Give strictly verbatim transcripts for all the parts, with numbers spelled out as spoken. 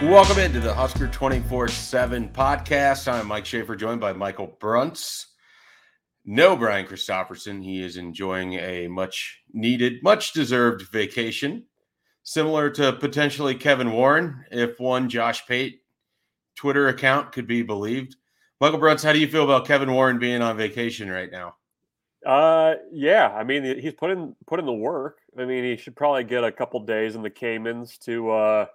Welcome into the Husker twenty-four seven podcast. I'm Mike Schaefer, joined by Michael Brunts. No Brian Christofferson. He is enjoying a much-needed, much-deserved vacation, similar to potentially Kevin Warren, if one Josh Pate Twitter account could be believed. Michael Brunts, how do you feel about Kevin Warren being on vacation right now? Uh, yeah, I mean, he's put in, put in the work. I mean, he should probably get a couple days in the Caymans to – uh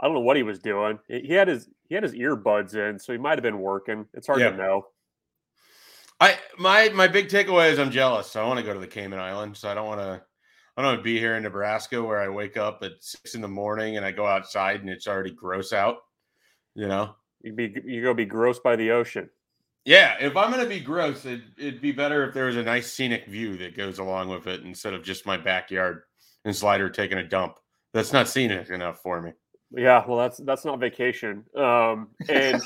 I don't know what he was doing. He had his he had his earbuds in, so he might have been working. It's hard yeah. to know. I my my big takeaway is I'm jealous. I want to go to the Cayman Islands. So I don't want to I don't want to be here in Nebraska where I wake up at six in the morning and I go outside and it's already gross out. You know, you be you go be gross by the ocean. Yeah, if I'm gonna be gross, it, it'd be better if there was a nice scenic view that goes along with it instead of just my backyard and Slider taking a dump. That's not scenic enough for me. Yeah, well, that's that's not vacation. Um, and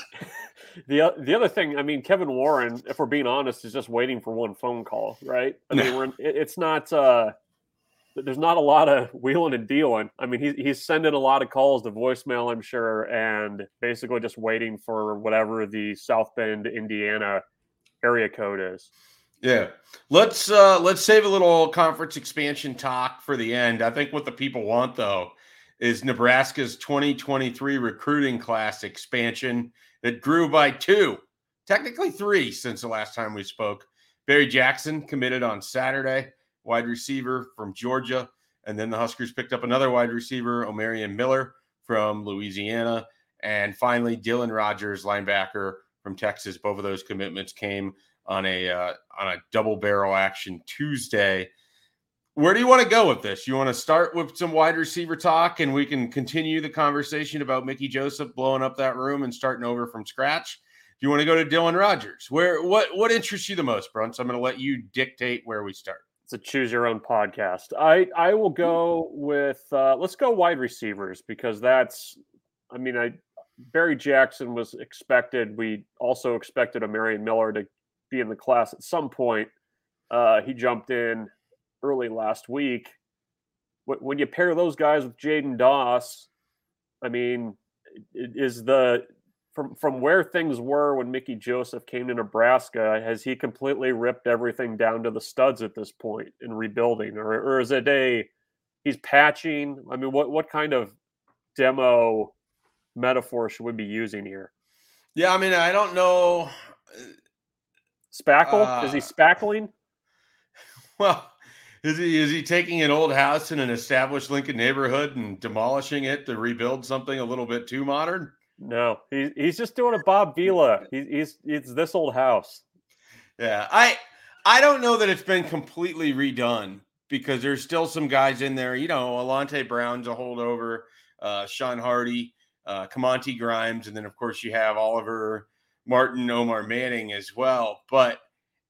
the the other thing, I mean, Kevin Warren, if we're being honest, is just waiting for one phone call, right? I mean, we're in, it's not uh, there's not a lot of wheeling and dealing. I mean, he's he's sending a lot of calls to voicemail, I'm sure, and basically just waiting for whatever the South Bend, Indiana area code is. Yeah, let's uh, let's save a little conference expansion talk for the end. I think what the people want, though, is Nebraska's twenty twenty-three recruiting class expansion that grew by two, technically three, since the last time we spoke. Barry Jackson committed on Saturday, wide receiver from Georgia, and then the Huskers picked up another wide receiver, O'Marion Miller from Louisiana, and finally Dylan Rogers, linebacker from Texas. Both of those commitments came on a uh, on a double barrel action Tuesday. Where do you want to go with this? You want to start with some wide receiver talk and we can continue the conversation about Mickey Joseph blowing up that room and starting over from scratch? Do you want to go to Dylan Rogers? Where what what interests you the most, Brunts? I'm going to let you dictate where we start. It's a choose your own podcast. I, I will go with uh, let's go wide receivers because that's I mean I Barry Jackson was expected. We also expected a Marion Miller to be in the class at some point. Uh, he jumped in early last week. When you pair those guys with Jaden Doss, I mean, is the from from where things were when Mickey Joseph came to Nebraska, has he completely ripped everything down to the studs at this point in rebuilding, or, or is it a he's patching? I mean, what what kind of demo metaphor should we be using here? Yeah, I mean, I don't know. Spackle? Uh, is he spackling? Well. Is he, is he taking an old house in an established Lincoln neighborhood and demolishing it to rebuild something a little bit too modern? No, he, he's just doing a Bob Vila. He, he's it's this old house. Yeah, I I don't know that it's been completely redone because there's still some guys in there. You know, Alante Brown's a holdover, uh, Sean Hardy, uh, Kamonte Grimes, and then, of course, you have Oliver Martin, Omar Manning as well. But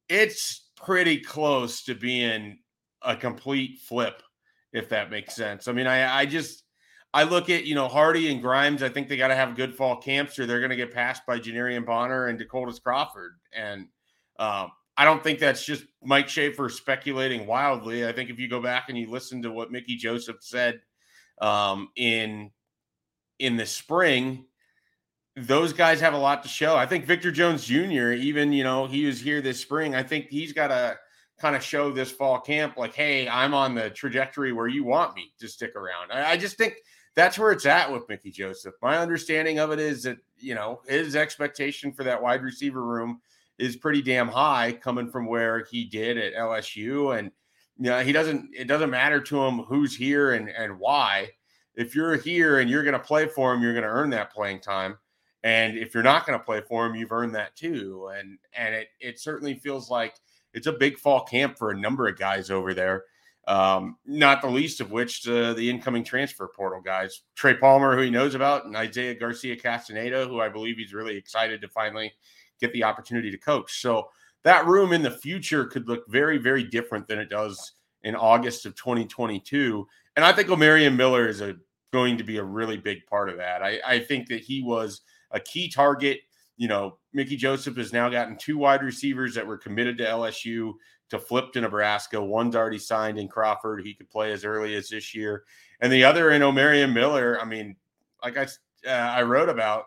it's pretty close to being a complete flip, if that makes sense. I mean, I, I just, I look at, you know, Hardy and Grimes, I think they got to have good fall camps or they're going to get passed by Janiran Bonner and Decoldest Crawford. And um, I don't think that's just Mike Schaefer speculating wildly. I think if you go back and you listen to what Mickey Joseph said um, in, in the spring, those guys have a lot to show. I think Victor Jones Junior, even, you know, he was here this spring. I think he's got a, kind of show this fall camp like, hey, I'm on the trajectory where you want me to stick around. I, I just think that's where it's at with Mickey Joseph. My understanding of it is that, you know, his expectation for that wide receiver room is pretty damn high coming from where he did at L S U. And you know, he doesn't, it doesn't matter to him who's here and, and why. If you're here and you're going to play for him, you're going to earn that playing time. And if you're not going to play for him, you've earned that too. And, and it, it certainly feels like it's a big fall camp for a number of guys over there. Um, not the least of which, uh, the incoming transfer portal guys, Trey Palmer, who he knows about, and Isaiah Garcia-Castaneda, who I believe he's really excited to finally get the opportunity to coach. So that room in the future could look very, very different than it does in August of twenty twenty-two. And I think O'Marion Miller is a, going to be a really big part of that. I, I think that he was a key target. You know, Mickey Joseph has now gotten two wide receivers that were committed to L S U to flip to Nebraska. One's already signed in Crawford. He could play as early as this year. And the other in O'Marion Miller, I mean, like I, uh, I wrote about,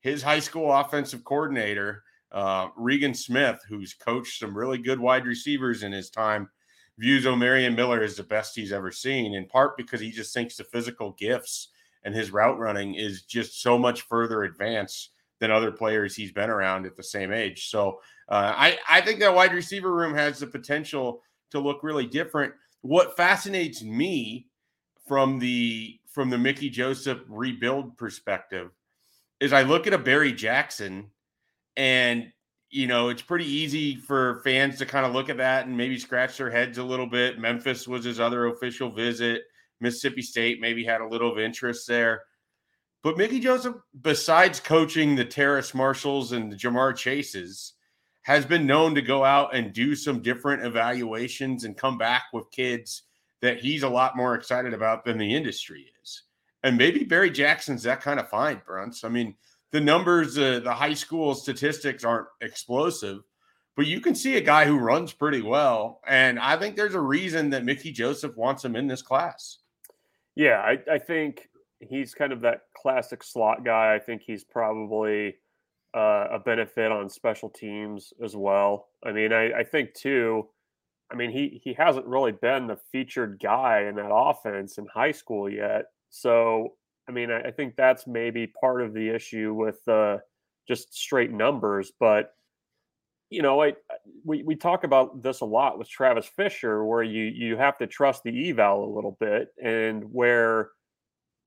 his high school offensive coordinator, uh, Regan Smith, who's coached some really good wide receivers in his time, views O'Marion Miller as the best he's ever seen, in part because he just thinks the physical gifts and his route running is just so much further advanced than other players he's been around at the same age. So uh, I, I think that wide receiver room has the potential to look really different. What fascinates me from the, from the Mickey Joseph rebuild perspective is I look at a Barry Jackson, and, you know, it's pretty easy for fans to kind of look at that and maybe scratch their heads a little bit. Memphis was his other official visit. Mississippi State maybe had a little of interest there. But Mickey Joseph, besides coaching the Terrace Marshalls and the Jamar Chases, has been known to go out and do some different evaluations and come back with kids that he's a lot more excited about than the industry is. And maybe Barry Jackson's that kind of fine, Brunts. I mean, the numbers, uh, the high school statistics aren't explosive, but you can see a guy who runs pretty well. And I think there's a reason that Mickey Joseph wants him in this class. Yeah, I, I think he's kind of that classic slot guy. I think he's probably uh, a benefit on special teams as well. I mean, I, I think too, I mean, he, he hasn't really been the featured guy in that offense in high school yet. So, I mean, I, I think that's maybe part of the issue with uh, just straight numbers. But, you know, I, we, we talk about this a lot with Travis Fisher, where you, you have to trust the eval a little bit, and where,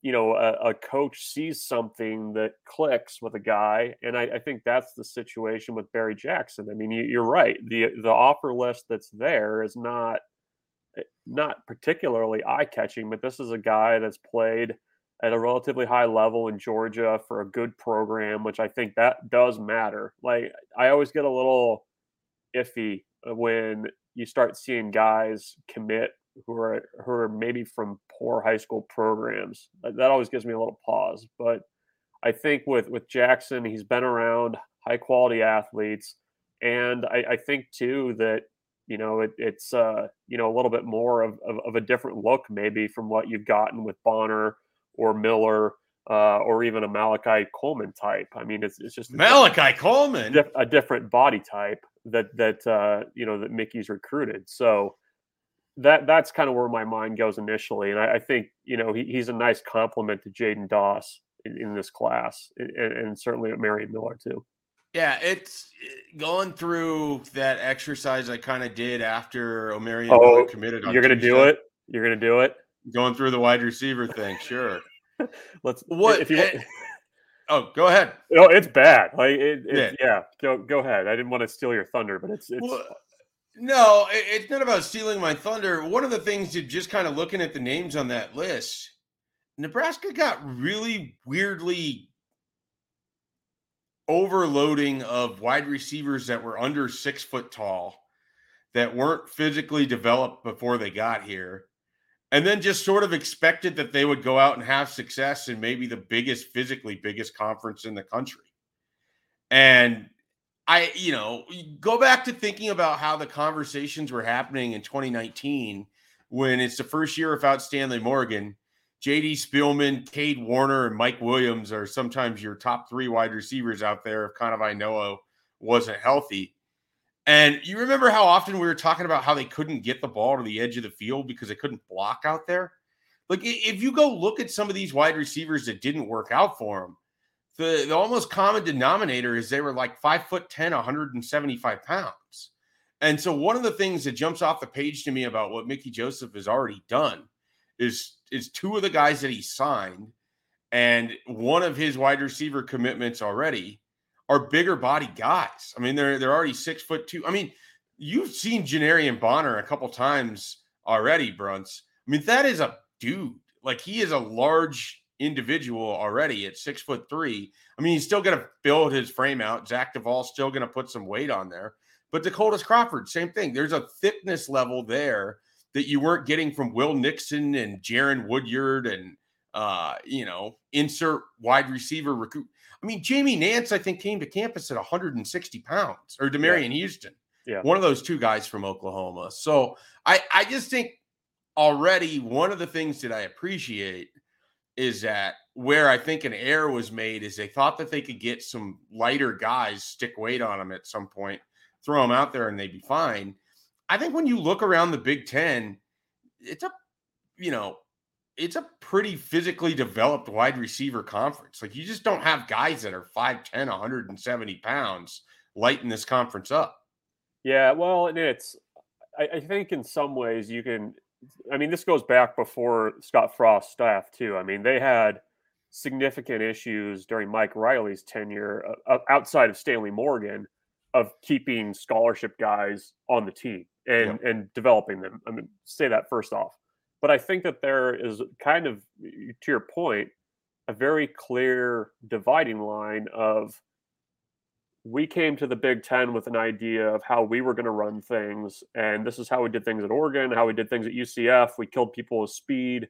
you know, a, a coach sees something that clicks with a guy. And I, I think that's the situation with Barry Jackson. I mean, you, you're right. The the offer list that's there is not, not particularly eye-catching, but this is a guy that's played at a relatively high level in Georgia for a good program, which I think that does matter. Like, I always get a little iffy when you start seeing guys commit who are who are maybe from poor high school programs. That always gives me a little pause. But I think with, with Jackson, he's been around high quality athletes. And I, I think too that, you know, it, it's, uh, you know, a little bit more of, of, of a different look maybe from what you've gotten with Bonner or Miller, uh, or even a Malachi Coleman type. I mean, it's, it's just Malachi Coleman, diff- a different body type that, that, uh, you know, that Mickey's recruited. So, That that's kind of where my mind goes initially. And I, I think, you know, he, he's a nice compliment to Jaden Doss in, in this class, and, and certainly at Marion Miller too. Yeah, it's going through that exercise I kind of did after O'Marion oh, Miller committed. On you're going to do it? You're going to do it? Going through the wide receiver thing, sure. Let's what if you it, want... Oh, go ahead. No, it's bad. Like it, it, yeah. yeah, go go ahead. I didn't want to steal your thunder, but it's it's well, no, it's not about stealing my thunder. One of the things that just kind of looking at the names on that list, Nebraska got really weirdly overloading of wide receivers that were under six foot tall, that weren't physically developed before they got here, and then just sort of expected that they would go out and have success in maybe the biggest, physically biggest conference in the country. And I, you know, go back to thinking about how the conversations were happening in twenty nineteen when it's the first year without Stanley Morgan. J D Spielman, Cade Warner, and Mike Williams are sometimes your top three wide receivers out there if kind of I know wasn't healthy. And you remember how often we were talking about how they couldn't get the ball to the edge of the field because they couldn't block out there? Like, if you go look at some of these wide receivers that didn't work out for them, The, the almost common denominator is they were like five foot ten, one hundred seventy-five pounds. And so one of the things that jumps off the page to me about what Mickey Joseph has already done is, is two of the guys that he signed and one of his wide receiver commitments already are bigger body guys. I mean, they're, they're already six foot two. I mean, you've seen Janiran Bonner a couple times already, Brunts. I mean, that is a dude. Like, he is a large individual already at six foot three. I mean, he's still going to build his frame out. Zach Duvall's still going to put some weight on there. But Decoldest Crawford, same thing. There's a thickness level there that you weren't getting from Will Nixon and Jaron Woodyard and, uh, you know, insert wide receiver recruit. I mean, Jamie Nance, I think, came to campus at one hundred sixty pounds, or Demarion yeah. Houston, yeah. one of those two guys from Oklahoma. So I, I just think already one of the things that I appreciate is that where I think an error was made is they thought that they could get some lighter guys, stick weight on them at some point, throw them out there and they'd be fine. I think when you look around the Big Ten, it's a, you know, it's a pretty physically developed wide receiver conference. Like, you just don't have guys that are five ten, one hundred seventy pounds lighting this conference up. Yeah. Well, and it's, I, I think in some ways you can, I mean, this goes back before Scott Frost's staff too. I mean, they had significant issues during Mike Riley's tenure uh, outside of Stanley Morgan of keeping scholarship guys on the team and, yeah. and developing them. I mean, say that first off. But I think that there is kind of, to your point, a very clear dividing line of we came to the Big Ten with an idea of how we were going to run things. And this is how we did things at Oregon, how we did things at U C F. We killed people with speed.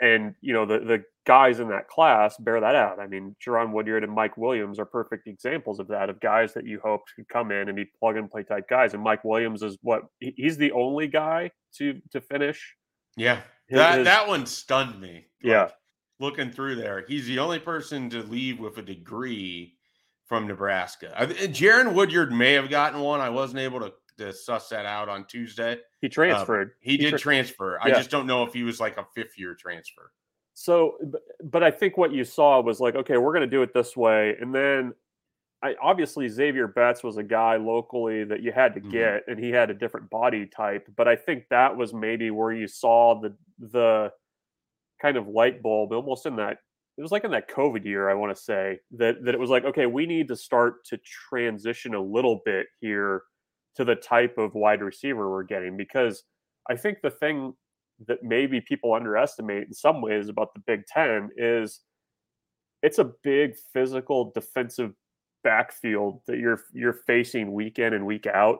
And, you know, the, the guys in that class bear that out. I mean, Jaron Woodyard and Mike Williams are perfect examples of that, of guys that you hoped could come in and be plug-and-play type guys. And Mike Williams is what – he's the only guy to to finish. Yeah, his, that his, that one stunned me. Yeah. Like, looking through there, he's the only person to leave with a degree from Nebraska. I, Jaron Woodyard may have gotten one. I wasn't able to – to suss that out on Tuesday. He transferred. Um, he, he did tra- transfer. I yeah. just don't know if he was like a fifth year transfer. So, but, but I think what you saw was like, okay, we're going to do it this way. And then I obviously Xavier Betts was a guy locally that you had to get mm-hmm. and he had a different body type. But I think that was maybe where you saw the, the kind of light bulb almost in that. It was like in that COVID year, I want to say that, that it was like, okay, we need to start to transition a little bit here to the type of wide receiver we're getting, because I think the thing that maybe people underestimate in some ways about the Big Ten is it's a big physical defensive backfield that you're you're facing week in and week out.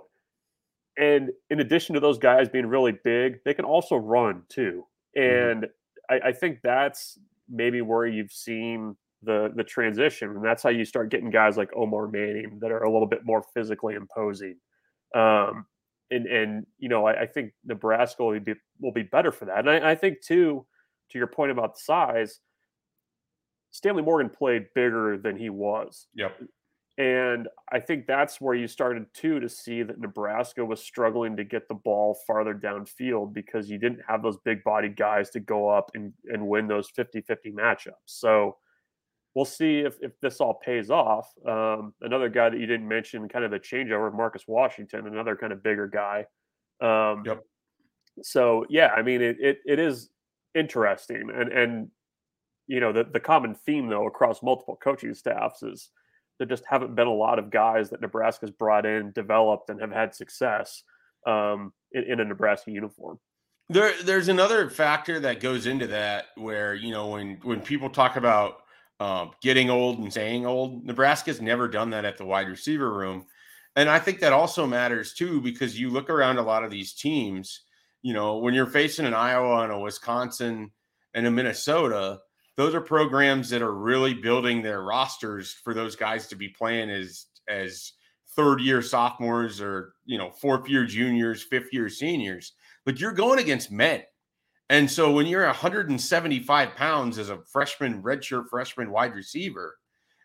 And in addition to those guys being really big, they can also run too. And mm-hmm. I, I think that's maybe where you've seen the the transition. And that's how you start getting guys like Omar Manning that are a little bit more physically imposing. Um, and, and, you know, I, I think Nebraska will be, will be better for that. And I, I think too, to your point about the size, Stanley Morgan played bigger than he was. Yep. And I think that's where you started too, to see that Nebraska was struggling to get the ball farther downfield because you didn't have those big bodied guys to go up and, and win those fifty-fifty matchups. So we'll see if, if this all pays off. Um, another guy that you didn't mention, kind of the changeover, Marcus Washington, another kind of bigger guy. Um, yep. So, yeah, I mean, it it, it is interesting. And, and you know, the, the common theme, though, across multiple coaching staffs is there just haven't been a lot of guys that Nebraska's brought in, developed, and have had success um, in, in a Nebraska uniform. There, There's another factor that goes into that where, you know, when when people talk about Um, getting old and staying old. Nebraska's never done that at the wide receiver room. And I think that also matters too, because you look around a lot of these teams, you know, when you're facing an Iowa and a Wisconsin and a Minnesota, those are programs that are really building their rosters for those guys to be playing as, as third year sophomores or, you know, fourth year juniors, fifth year seniors, but you're going against men. And so when you're one hundred seventy-five pounds as a freshman, redshirt freshman wide receiver,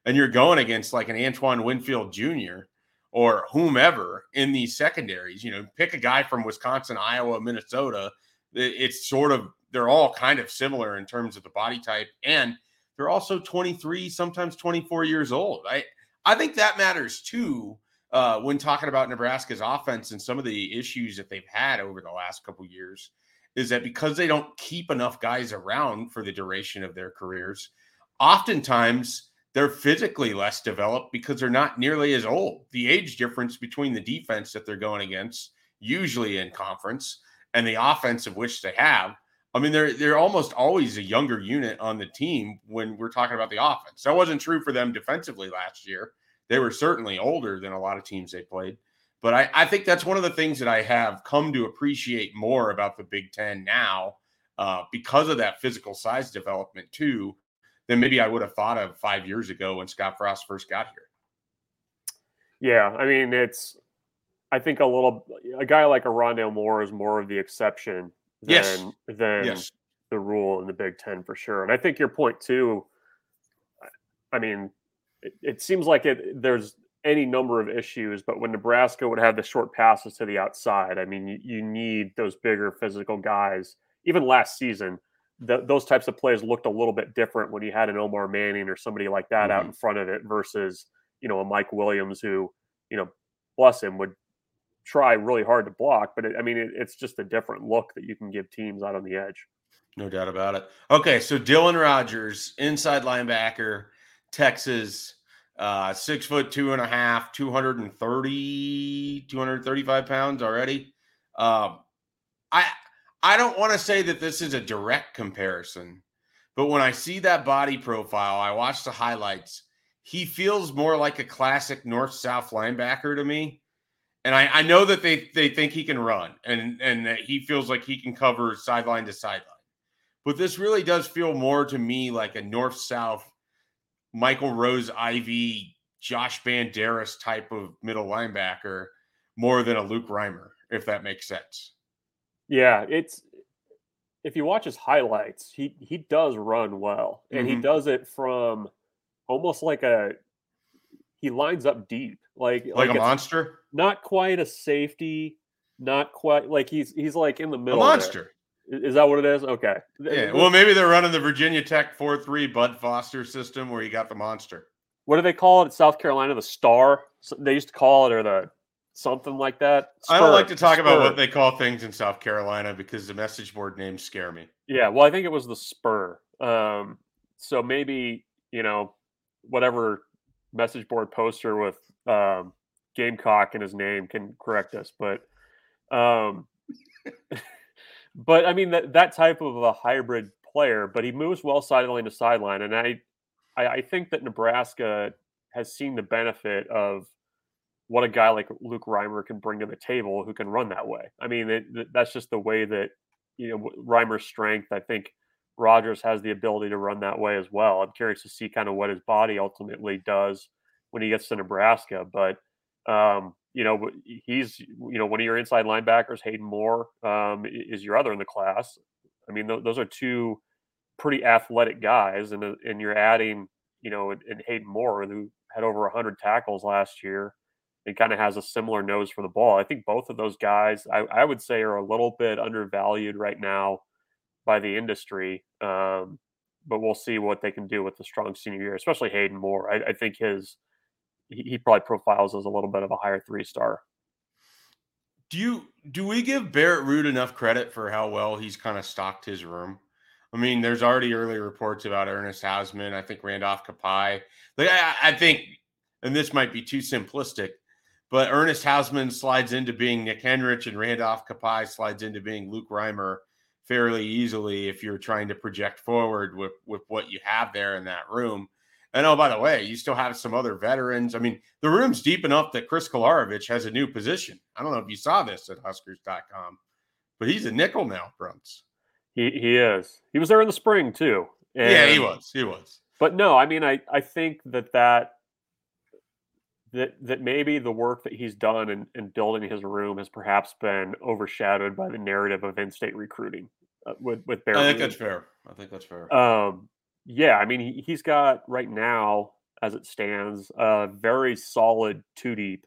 and you're going against like an Antoine Winfield Junior or whomever in these secondaries, you know, pick a guy from Wisconsin, Iowa, Minnesota. It's sort of, they're all kind of similar in terms of the body type. And they're also twenty-three, sometimes twenty-four years old. I, I think that matters too. uh, when talking about Nebraska's offense and some of the issues that they've had over the last couple of years is that because they don't keep enough guys around for the duration of their careers, oftentimes they're physically less developed because they're not nearly as old. The age difference between the defense that they're going against, usually in conference, and the offense of which they have, I mean, they're they're almost always a younger unit on the team when we're talking about the offense. That wasn't true for them defensively last year. They were certainly older than a lot of teams they played. But I, I think that's one of the things that I have come to appreciate more about the Big Ten now, uh, because of that physical size development too, than maybe I would have thought of five years ago when Scott Frost first got here. Yeah, I mean, it's I think a little a guy like a Rondale Moore is more of the exception than yes. than yes. the rule in the Big Ten for sure. And I think your point too, I mean, it, it seems like it there's any number of issues, but when Nebraska would have the short passes to the outside, I mean, you, you need those bigger physical guys. Even last season, the, those types of plays looked a little bit different when you had an Omar Manning or somebody like that mm-hmm. out in front of it versus, you know, a Mike Williams who, you know, bless him, would try really hard to block. But, it, I mean, it, it's just a different look that you can give teams out on the edge. No doubt about it. Okay, so Dylan Rogers, inside linebacker, Texas, Uh, six foot two and a half, two thirty, two thirty-five pounds already. Um, I, I don't want to say that this is a direct comparison, but when I see that body profile, I watch the highlights. He feels more like a classic north-south linebacker to me. And I, I know that they, they think he can run and, and that he feels like he can cover sideline to sideline, but this really does feel more to me like a north-south Michael Rose, Ivy, Josh Banderas type of middle linebacker more than a Luke Reimer, if that makes sense. Yeah, it's if you watch his highlights, he he does run well, and mm-hmm. he does it from almost like a he lines up deep, like like, like a monster. Not quite a safety, not quite like he's he's like in the middle. A monster. There. Is that what it is? Okay. Yeah. Well, maybe they're running the Virginia Tech four three Bud Foster system where you got the monster. What do they call it in South Carolina? The star? They used to call it or the something like that. Spur. I don't like to talk Spur. about what they call things in South Carolina because the message board names scare me. Yeah. Well, I think it was the Spur. Um, so maybe, you know, whatever message board poster with um, Gamecock in his name can correct us. But um But, I mean, that, that type of a hybrid player, but he moves well sideline to sideline. And I, I I think that Nebraska has seen the benefit of what a guy like Luke Reimer can bring to the table who can run that way. I mean, it, that's just the way that, you know, Reimer's strength. I think Rogers has the ability to run that way as well. I'm curious to see kind of what his body ultimately does when he gets to Nebraska. But, um you know, he's, you know, one of your inside linebackers, Hayden Moore, um, is your other in the class. I mean, th- those are two pretty athletic guys. And, and you're adding, you know, and Hayden Moore, who had over one hundred tackles last year, and kind of has a similar nose for the ball. I think both of those guys, I, I would say, are a little bit undervalued right now by the industry. Um, but we'll see what they can do with the strong senior year, especially Hayden Moore. I, I think his... he probably profiles as a little bit of a higher three-star. Do you do we give Barrett Root enough credit for how well he's kind of stocked his room? I mean, there's already early reports about Ernest Hausmann. I think Randolph Kapai. Like, I, I think, and this might be too simplistic, but Ernest Hausmann slides into being Nick Henrich and Randolph Kapai slides into being Luke Reimer fairly easily if you're trying to project forward with, with what you have there in that room. And, oh, by the way, you still have some other veterans. I mean, the room's deep enough that Chris Kolarovich has a new position. I don't know if you saw this at Huskers dot com, but he's a nickel now, Brunts. He he is. He was there in the spring, too. And, yeah, he was. He was. But, no, I mean, I, I think that that, that that maybe the work that he's done in, in building his room has perhaps been overshadowed by the narrative of in-state recruiting uh, with, with Barry. I think that's fair. I think that's fair. Um Yeah, I mean, he, he's got right now, as it stands, a very solid two deep.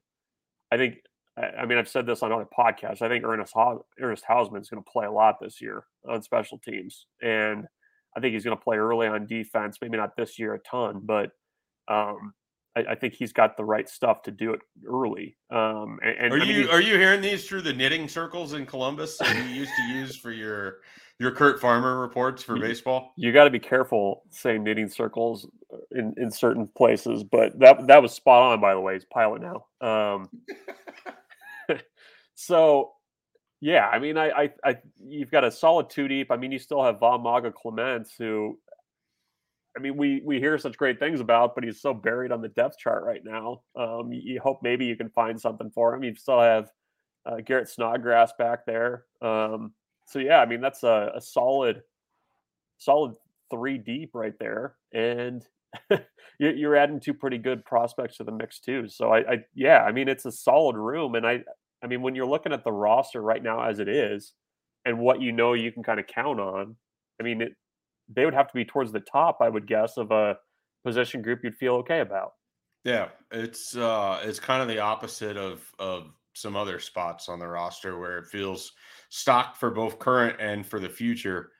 I think, I mean, I've said this on other podcasts. I think Ernest Haus- Ernest Hausmann is going to play a lot this year on special teams. And I think he's going to play early on defense, maybe not this year a ton, but um, I, I think he's got the right stuff to do it early. Um, and, and are I mean, you are you hearing these through the knitting circles in Columbus that you used to use for your your Kurt Farmer reports for you, baseball? You got to be careful saying knitting circles in, in certain places, but that that was spot on. By the way, he's pilot now. Um, so. Yeah, I mean, I, I, I, you've got a solid two deep. I mean, you still have Von Maga Clements, who, I mean, we we hear such great things about, but he's so buried on the depth chart right now. Um, you, you hope maybe you can find something for him. You still have uh, Garrett Snodgrass back there. Um, so yeah, I mean, that's a, a solid, solid three deep right there, and you, you're adding two pretty good prospects to the mix too. So I, I yeah, I mean, it's a solid room, and I. I mean, when you're looking at the roster right now as it is and what you know you can kind of count on, I mean, it, they would have to be towards the top, I would guess, of a position group you'd feel okay about. Yeah, it's uh, it's kind of the opposite of, of some other spots on the roster where it feels stocked for both current and for the future.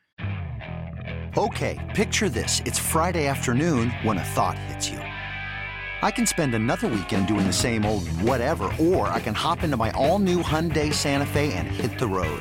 Okay, picture this. It's Friday afternoon when a thought hits you. I can spend another weekend doing the same old whatever, or I can hop into my all-new Hyundai Santa Fe and hit the road.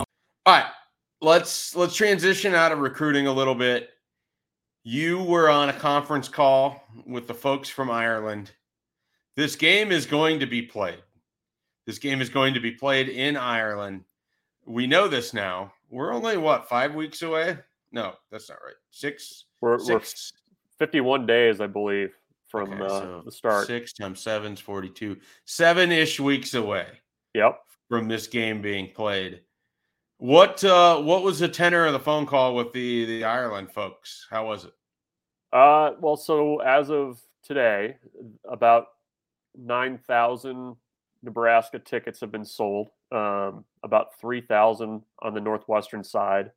All right, let's let's transition out of recruiting a little bit. You were on a conference call with the folks from Ireland. This game is going to be played. This game is going to be played in Ireland. We know this now. We're only, what, five weeks away? No, that's not right. Six? We're, six. we're fifty-one days, I believe, from okay, uh, so the start. Six times seven is forty-two. Seven-ish weeks away. Yep. From this game being played. What uh, what was the tenor of the phone call with the, the Ireland folks? How was it? Uh, well, so as of today, about nine thousand Nebraska tickets have been sold, um, about three thousand on the Northwestern side.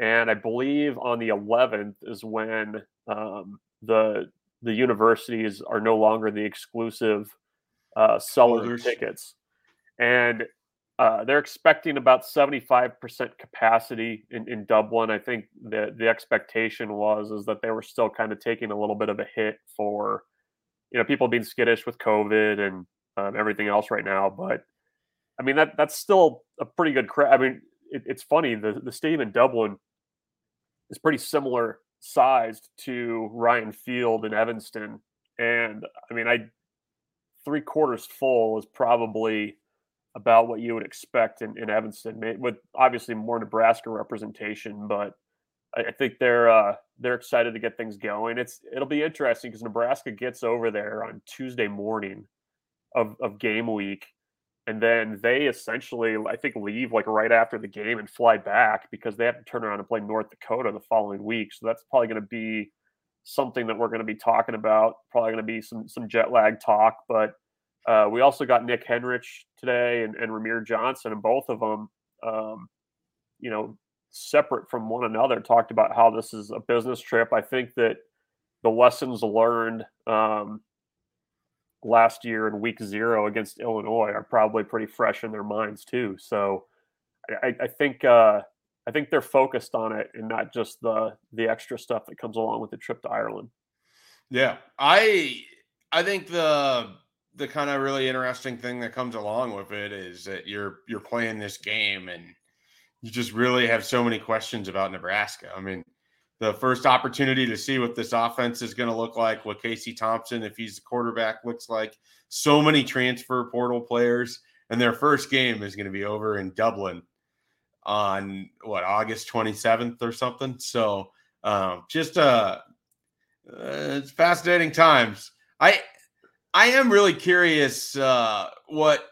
And I believe on the eleventh is when um, the the universities are no longer the exclusive uh, seller Holders. of tickets. And Uh, they're expecting about seventy-five percent capacity in, in Dublin. I think the the expectation was is that they were still kind of taking a little bit of a hit for, you know, people being skittish with COVID and um, everything else right now. But I mean that that's still a pretty good crowd. I mean, it, it's funny the the stadium in Dublin is pretty similar sized to Ryan Field in Evanston, and I mean, I three quarters full is probably about what you would expect in, in Evanston, with obviously more Nebraska representation. But I, I think they're uh, they're excited to get things going. It's it'll be interesting because Nebraska gets over there on Tuesday morning of, of game week, and then they essentially I think leave like right after the game and fly back because they have to turn around and play North Dakota the following week. So that's probably going to be something that we're going to be talking about. Probably going to be some some jet lag talk, but. Uh, we also got Nick Henrich today and, and Ramir Johnson, and both of them, um, you know, separate from one another, talked about how this is a business trip. I think that the lessons learned um, last year in week zero against Illinois are probably pretty fresh in their minds too. So I, I think uh, I think they're focused on it and not just the the extra stuff that comes along with the trip to Ireland. Yeah, I I think the. The kind of really interesting thing that comes along with it is that you're you're playing this game and you just really have so many questions about Nebraska. I mean, the first opportunity to see what this offense is going to look like, what Casey Thompson, if he's the quarterback, looks like. So many transfer portal players, and their first game is going to be over in Dublin on, what, August twenty-seventh or something? So uh, just a... Uh, Uh, it's fascinating times. I I am really curious uh, what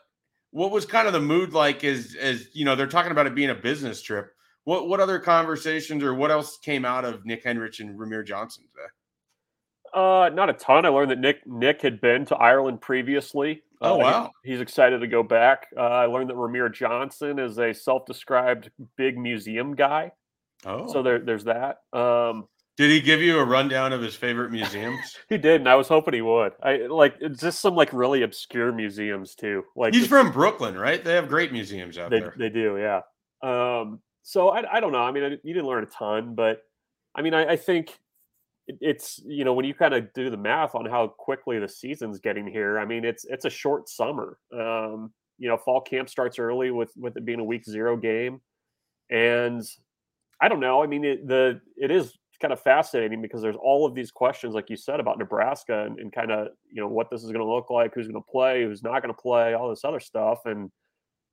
what was kind of the mood like as as you know, they're talking about it being a business trip. What what other conversations or what else came out of Nick Henrich and Ramir Johnson today? Uh, not a ton. I learned that Nick Nick had been to Ireland previously. Oh, uh, wow. He, he's excited to go back. Uh, I learned that Ramir Johnson is a self-described big museum guy. Oh. So there, there's that. Um, did he give you a rundown of his favorite museums? He did, and I was hoping he would. I like it's just some like really obscure museums too. Like he's from Brooklyn, right? They have great museums out they, there. They do, yeah. Um, so I, I don't know. I mean, I, you didn't learn a ton, but I mean, I, I think it's, you know, when you kind of do the math on how quickly the season's getting here, I mean, it's it's a short summer. Um, you know, fall camp starts early with with it being a week zero game, and I don't know. I mean, it, the it is kind of fascinating because there's all of these questions, like you said, about Nebraska and, and kind of, you know, what this is going to look like, who's going to play, who's not going to play, all this other stuff. And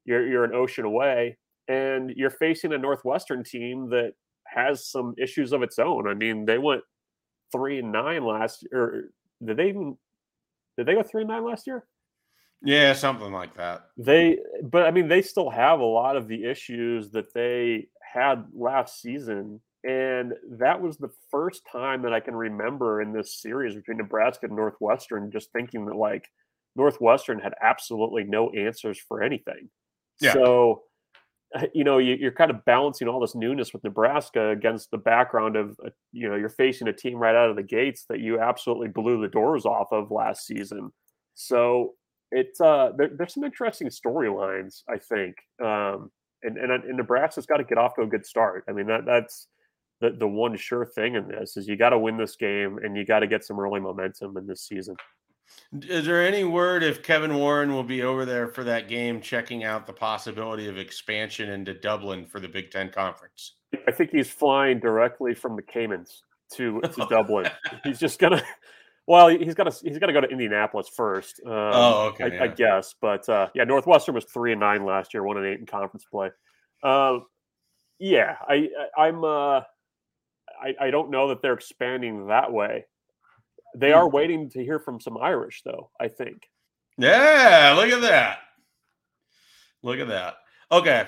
you're you're an ocean away, and you're facing a Northwestern team that has some issues of its own. I mean, they went three and nine last year. Did they even, did they go three and nine last year? Yeah, something like that. They, but I mean, they still have a lot of the issues that they had last season, and that was the first time that I can remember in this series between Nebraska and Northwestern just thinking that like Northwestern had absolutely no answers for anything. Yeah. So, you know, you, you're kind of balancing all this newness with Nebraska against the background of, you know, you're facing a team right out of the gates that you absolutely blew the doors off of last season. So it's uh, there, there's some interesting storylines, I think. Um, and, and, and Nebraska's got to get off to a good start. I mean, that that's the, the one sure thing in this is you got to win this game and you got to get some early momentum in this season. Is there any word if Kevin Warren will be over there for that game, checking out the possibility of expansion into Dublin for the Big Ten Conference? I think he's flying directly from the Caymans to, to Dublin. He's just gonna, well, he's gotta he's gotta go to Indianapolis first. Um, oh, okay, I, yeah. I guess. But uh, yeah, Northwestern was three and nine last year, one and eight in conference play. Uh, yeah, I, I I'm uh, I I don't know that they're expanding that way. They are waiting to hear from some Irish, though, I think. Yeah, look at that. Look at that. Okay.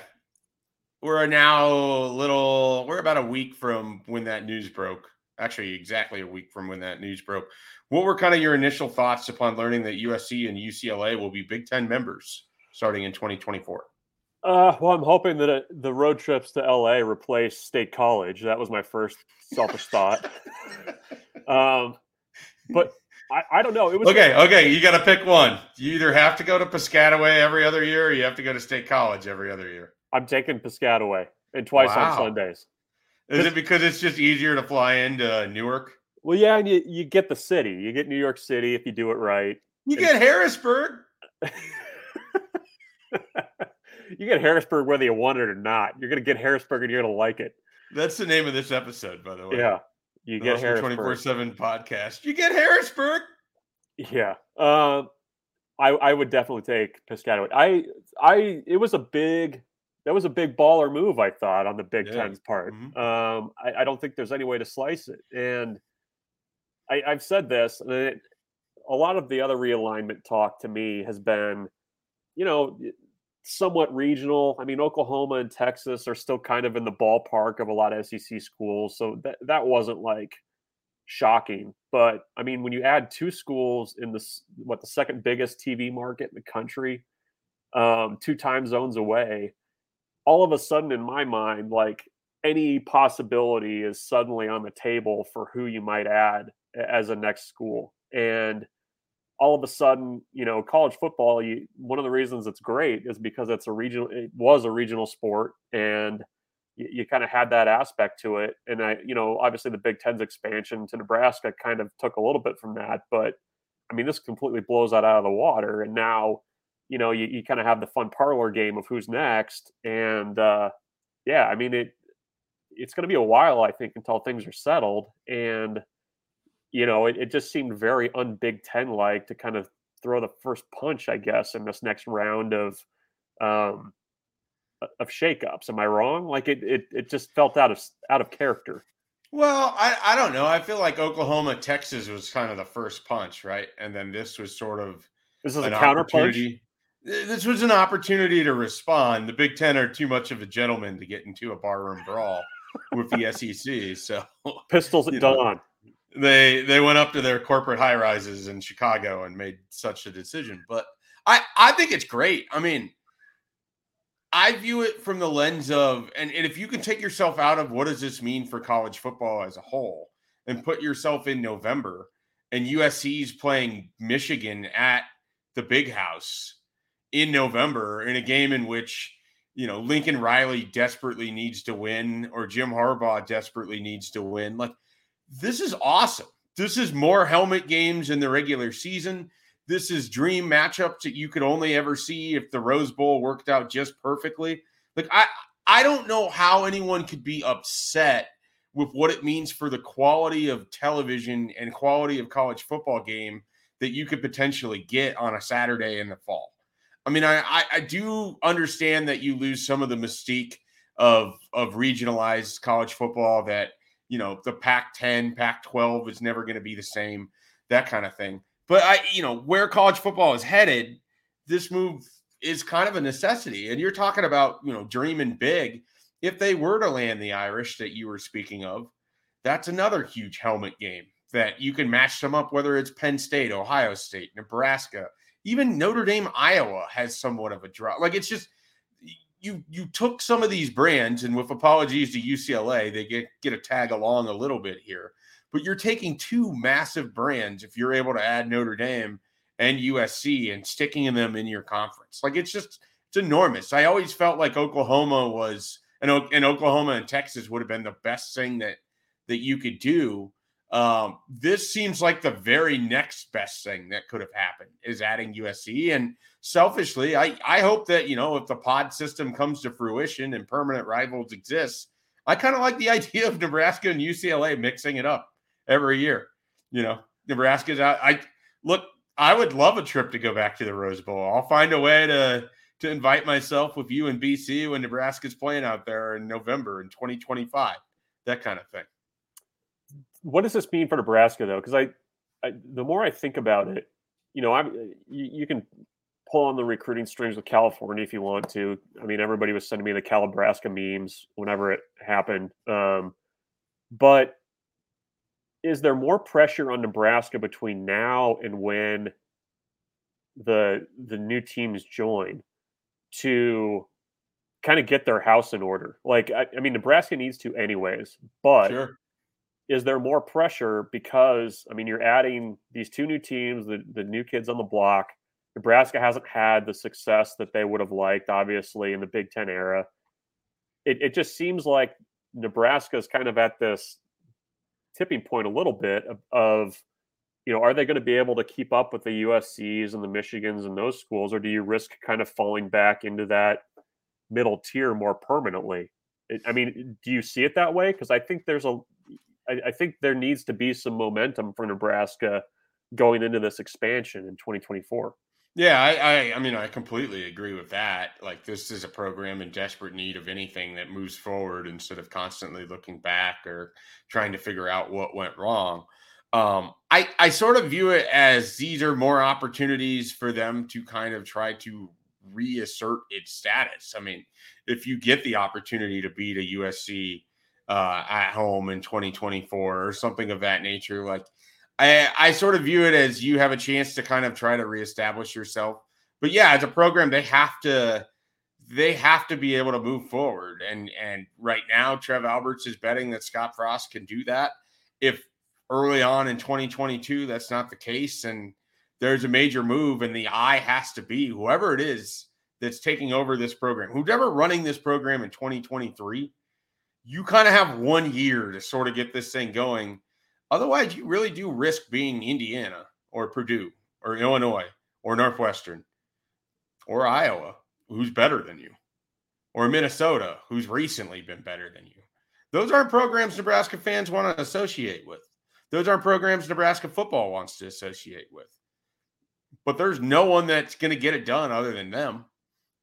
We're now a little – we're about a week from when that news broke. Actually, exactly a week from when that news broke. What were kind of your initial thoughts upon learning that U S C and U C L A will be Big Ten members starting in twenty twenty-four? Uh, well, I'm hoping that it, the road trips to L A replace State College. That was my first selfish thought. Um But I, I don't know. It was okay. Okay, you got to pick one. You either have to go to Piscataway every other year, or you have to go to State College every other year. I'm taking Piscataway, and twice wow. on Sundays. Is it because it's just easier to fly into Newark? Well, yeah, and you, you get the city. You get New York City if you do it right. You and get Harrisburg. You get Harrisburg whether you want it or not. You're going to get Harrisburg, and you're going to like it. That's the name of this episode, by the way. Yeah. You get Harrisburg. twenty-four seven podcast. You get Harrisburg. Yeah. Uh, I I would definitely take Piscataway. I I it was a big that was a big baller move, I thought, on the Big yeah. Ten's part. Mm-hmm. Um, I, I don't think there's any way to slice it. And I, I've said this, and it, a lot of the other realignment talk to me has been, you know, somewhat regional. I mean, Oklahoma and Texas are still kind of in the ballpark of a lot of S E C schools, so that that wasn't like shocking. But I mean, when you add two schools in this, what the second biggest T V market in the country, um, two time zones away, all of a sudden in my mind, like any possibility is suddenly on the table for who you might add as a next school. And all of a sudden, you know, college football, you, one of the reasons it's great is because it's a regional, it was a regional sport, and you, you kind of had that aspect to it. And I, you know, obviously the Big Ten's expansion to Nebraska kind of took a little bit from that, but I mean, this completely blows that out of the water. And now, you know, you, you kind of have the fun parlor game of who's next. And uh, yeah, I mean, it, it's going to be a while, I think, until things are settled. And you know, it, it just seemed very un-Big Ten-like to kind of throw the first punch, I guess, in this next round of um, of shakeups. Am I wrong? Like it, it, it just felt out of out of character. Well, I, I don't know. I feel like Oklahoma, Texas was kind of the first punch, right? And then this was sort of this was a counterpunch. This was an opportunity to respond. The Big Ten are too much of a gentleman to get into a barroom brawl with the S E C. So pistols at dawn. They they went up to their corporate high rises in Chicago and made such a decision. But I, I think it's great. I mean, I view it from the lens of, and, and if you can take yourself out of what does this mean for college football as a whole and put yourself in November and U S C's playing Michigan at the Big House in November in a game in which, you know, Lincoln Riley desperately needs to win or Jim Harbaugh desperately needs to win. Like, this is awesome. This is more helmet games in the regular season. This is dream matchups that you could only ever see if the Rose Bowl worked out just perfectly. Like, I, I don't know how anyone could be upset with what it means for the quality of television and quality of college football game that you could potentially get on a Saturday in the fall. I mean, I, I, I do understand that you lose some of the mystique of, of regionalized college football that, you know, the Pac ten, Pac twelve is never going to be the same, that kind of thing. But I, you know, where college football is headed, this move is kind of a necessity. And you're talking about, you know, dreaming big. If they were to land the Irish that you were speaking of, that's another huge helmet game that you can match them up, whether it's Penn State, Ohio State, Nebraska, even Notre Dame, Iowa has somewhat of a draw. Like, it's just, you you took some of these brands, and with apologies to U C L A, they get, get a tag along a little bit here. But you're taking two massive brands if you're able to add Notre Dame and U S C and sticking them in your conference. Like, it's just, it's enormous. I always felt like Oklahoma was, and, and Oklahoma and Texas would have been the best thing that, that you could do. Um, this seems like the very next best thing that could have happened is adding U S C. And selfishly, I, I hope that, you know, if the pod system comes to fruition and permanent rivals exist, I kind of like the idea of Nebraska and U C L A mixing it up every year. You know, Nebraska's out. I look, I would love a trip to go back to the Rose Bowl. I'll find a way to to invite myself with you and B C when Nebraska's playing out there in November in twenty twenty-five, that kind of thing. What does this mean for Nebraska though? Because I, I, the more I think about it, you know, I'm you, you can pull on the recruiting strings with California if you want to. I mean, everybody was sending me the Calabrasca memes whenever it happened. Um, but is there more pressure on Nebraska between now and when the the new teams join to kind of get their house in order? Like, I, I mean, Nebraska needs to anyways, but sure. Is there more pressure because, I mean, you're adding these two new teams, the, the new kids on the block. Nebraska hasn't had the success that they would have liked, obviously, in the Big Ten era. It, it just seems like Nebraska is kind of at this tipping point a little bit of, of, you know, are they going to be able to keep up with the U S Cs and the Michigans and those schools, or do you risk kind of falling back into that middle tier more permanently? It, I mean, do you see it that way? Because I think there's a, I, I think there needs to be some momentum for Nebraska going into this expansion in twenty twenty-four. Yeah, I, I, I mean, I completely agree with that. Like, this is a program in desperate need of anything that moves forward instead of constantly looking back or trying to figure out what went wrong. Um, I, I sort of view it as these are more opportunities for them to kind of try to reassert its status. I mean, if you get the opportunity to beat a U S C uh, at home in twenty twenty-four or something of that nature, like, I, I sort of view it as you have a chance to kind of try to reestablish yourself. But yeah, as a program, they have to they have to be able to move forward. And and right now, Trev Alberts is betting that Scott Frost can do that. If early on in twenty twenty-two, that's not the case, and there's a major move, and the eye has to be whoever it is that's taking over this program, whoever running this program in twenty twenty-three, you kind of have one year to sort of get this thing going. Otherwise, you really do risk being Indiana or Purdue or Illinois or Northwestern or Iowa, who's better than you, or Minnesota, who's recently been better than you. Those aren't programs Nebraska fans want to associate with. Those aren't programs Nebraska football wants to associate with. But there's no one that's going to get it done other than them.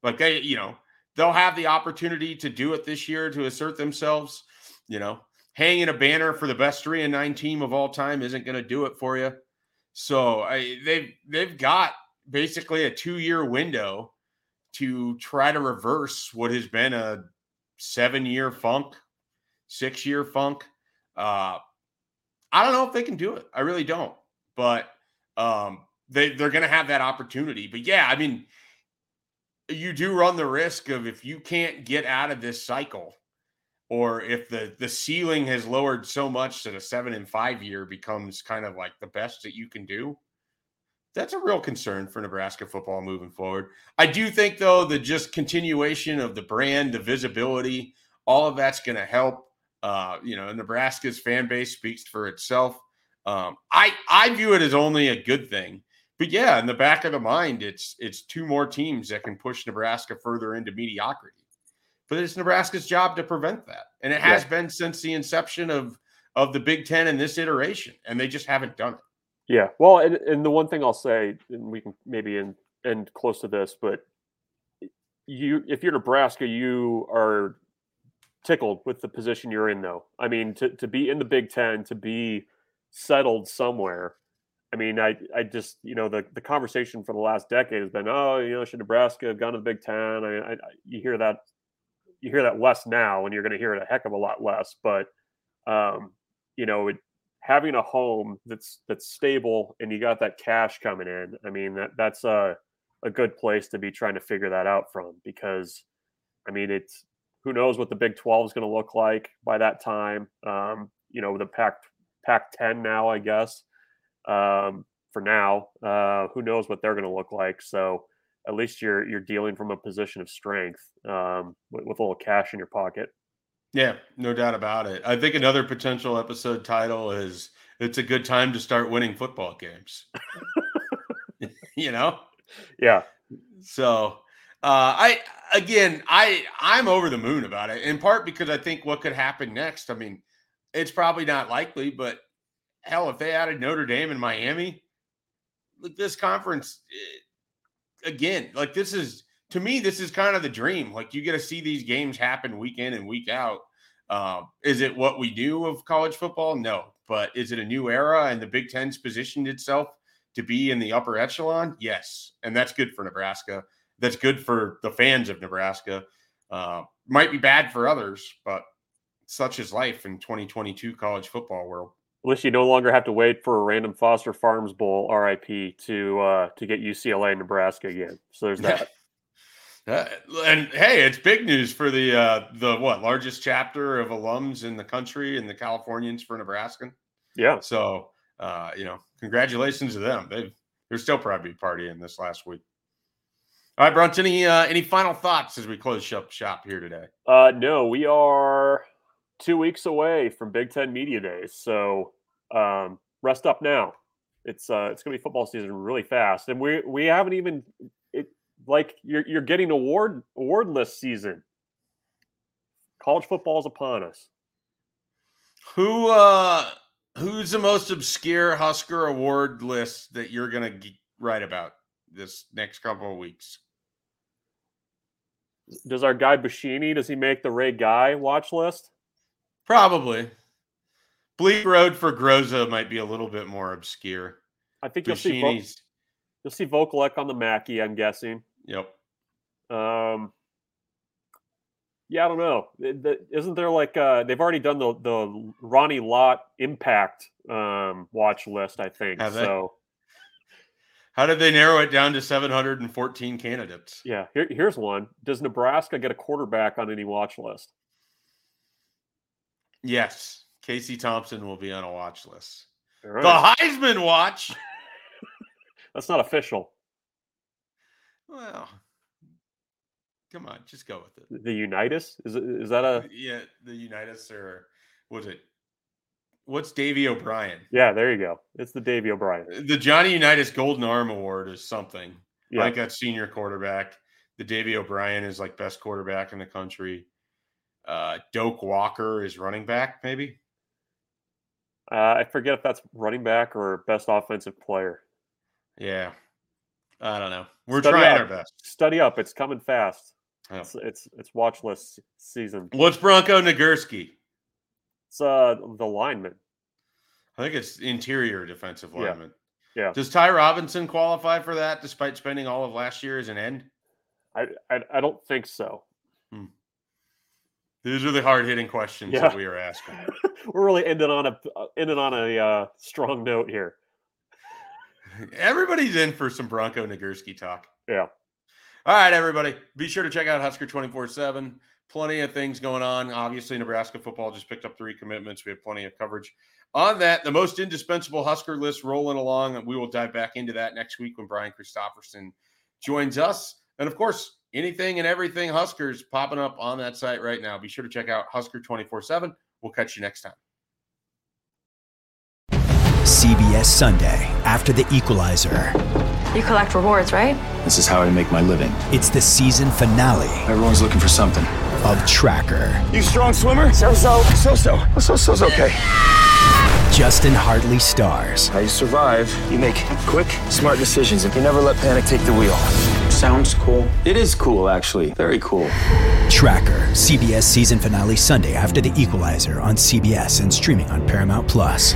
Like, they, you know, they'll have the opportunity to do it this year to assert themselves, you know. hanging a banner for the best three and nine team of all time isn't going to do it for you. So I, they've, they've got basically a two-year window to try to reverse what has been a seven-year funk, six-year funk. Uh, I don't know if they can do it. I really don't. But um, they, they're going to have that opportunity. But, yeah, I mean, you do run the risk of if you can't get out of this cycle, or if the, the ceiling has lowered so much that a seven and five year becomes kind of like the best that you can do, that's a real concern for Nebraska football moving forward. I do think, though, the just continuation of the brand, the visibility, all of that's going to help. Uh, you know, Nebraska's fan base speaks for itself. Um, I, I view it as only a good thing. But, yeah, in the back of the mind, it's it's two more teams that can push Nebraska further into mediocrity. But it's Nebraska's job to prevent that. And it has yeah. been since the inception of, of the Big Ten in this iteration, and they just haven't done it. Yeah, well, and, and the one thing I'll say, and we can maybe end, end close to this, but you, if you're Nebraska, you are tickled with the position you're in, though. I mean, to, to be in the Big Ten, to be settled somewhere, I mean, I, I just, you know, the, the conversation for the last decade has been, oh, you know, should Nebraska have gone to the Big Ten? I mean, I, I, you hear that, you hear that less now, and you're going to hear it a heck of a lot less. But, um, you know, it, having a home that's that's stable and you got that cash coming in, I mean, that that's a, a good place to be trying to figure that out from, because, I mean, it's who knows what the Big twelve is going to look like by that time. Um, you know, the Pac, Pac ten now, I guess. Um, for now, uh, who knows what they're going to look like. So at least you're, you're dealing from a position of strength, um, with, with a little cash in your pocket. Yeah, no doubt about it. I think another potential episode title is it's a good time to start winning football games, you know? Yeah. So, uh, I, again, I, I'm over the moon about it, in part because I think what could happen next. I mean, it's probably not likely, but hell, if they added Notre Dame and Miami, look, this conference, it, again, like this is, to me, this is kind of the dream. Like you get to see these games happen week in and week out. Uh, is it what we do of college football? No. But is it a new era and the Big Ten's positioned itself to be in the upper echelon? Yes. And that's good for Nebraska. That's good for the fans of Nebraska. Uh, might be bad for others, but such is life in twenty twenty-two college football world. At least you no longer have to wait for a random Foster Farms Bowl R I P to uh, to get U C L A and Nebraska again. So there's that. uh, and hey, it's big news for the uh, the what largest chapter of alums in the country, and the Californians for Nebraska. Yeah. So uh, you know, congratulations to them. They they're still probably partying this last week. All right, Brunt. Any uh, any final thoughts as we close up shop here today? Uh, no, we are two weeks away from Big Ten Media Days. So um, rest up now. It's uh, it's going to be football season really fast. And we we haven't even it, – like you're you're getting award awardless season. College football is upon us. Who uh, Who's the most obscure Husker award list that you're going to write about this next couple of weeks? Does our guy Bushini, does he make the Ray Guy watch list? Probably. Bleak Road for Groza might be a little bit more obscure. I think you'll Bushini's. see Vo- you'll see Vokalek on the Mackey, I'm guessing. Yep. Um. Yeah, I don't know. Isn't there like uh, they've already done the the Ronnie Lott Impact um, watch list? I think Have so. How did they narrow it down to seven hundred fourteen candidates? Yeah. Here, here's one. Does Nebraska get a quarterback on any watch list? Yes, Casey Thompson will be on a watch list. Right. The Heisman watch. That's not official. Well, come on, just go with it. The Unitas? Is is that a yeah? The Unitas, or was it? What's Davey O'Brien? Yeah, there you go. It's the Davey O'Brien. The Johnny Unitas Golden Arm Award is something. Yeah. Like that senior quarterback. The Davey O'Brien is like best quarterback in the country. Uh, Doak Walker is running back, maybe? Uh, I forget if that's running back or best offensive player. Yeah. I don't know. We're Study trying up. our best. Study up. It's coming fast. Oh. It's, it's it's watch list season. What's Bronco Nagurski? It's uh, the lineman. I think it's interior defensive lineman. Yeah. yeah. Does Ty Robinson qualify for that despite spending all of last year as an end? I I, I don't think so. Hmm. These are the hard-hitting questions yeah. that we are asking. We're really ending on a ending on a uh, strong note here. Everybody's in for some Bronco Nagurski talk. Yeah. All right, everybody. Be sure to check out Husker twenty-four seven. Plenty of things going on. Obviously, Nebraska football just picked up three commitments. We have plenty of coverage on that. The most indispensable Husker list rolling along, and we will dive back into that next week when Brian Christofferson joins us. And, of course, anything and everything Huskers popping up on that site right now. Be sure to check out Husker twenty-four seven. We'll catch you next time. C B S Sunday after The Equalizer. You collect rewards, right? This is how I make my living. It's the season finale. Everyone's looking for something. Of Tracker. You strong swimmer? So-so. So-so. So-so's okay. Justin Hartley stars. How you survive, you make quick, smart decisions, and you never let panic take the wheel. Sounds cool. It is cool, actually. Very cool. Tracker. C B S season finale Sunday after The Equalizer on C B S and streaming on Paramount Plus.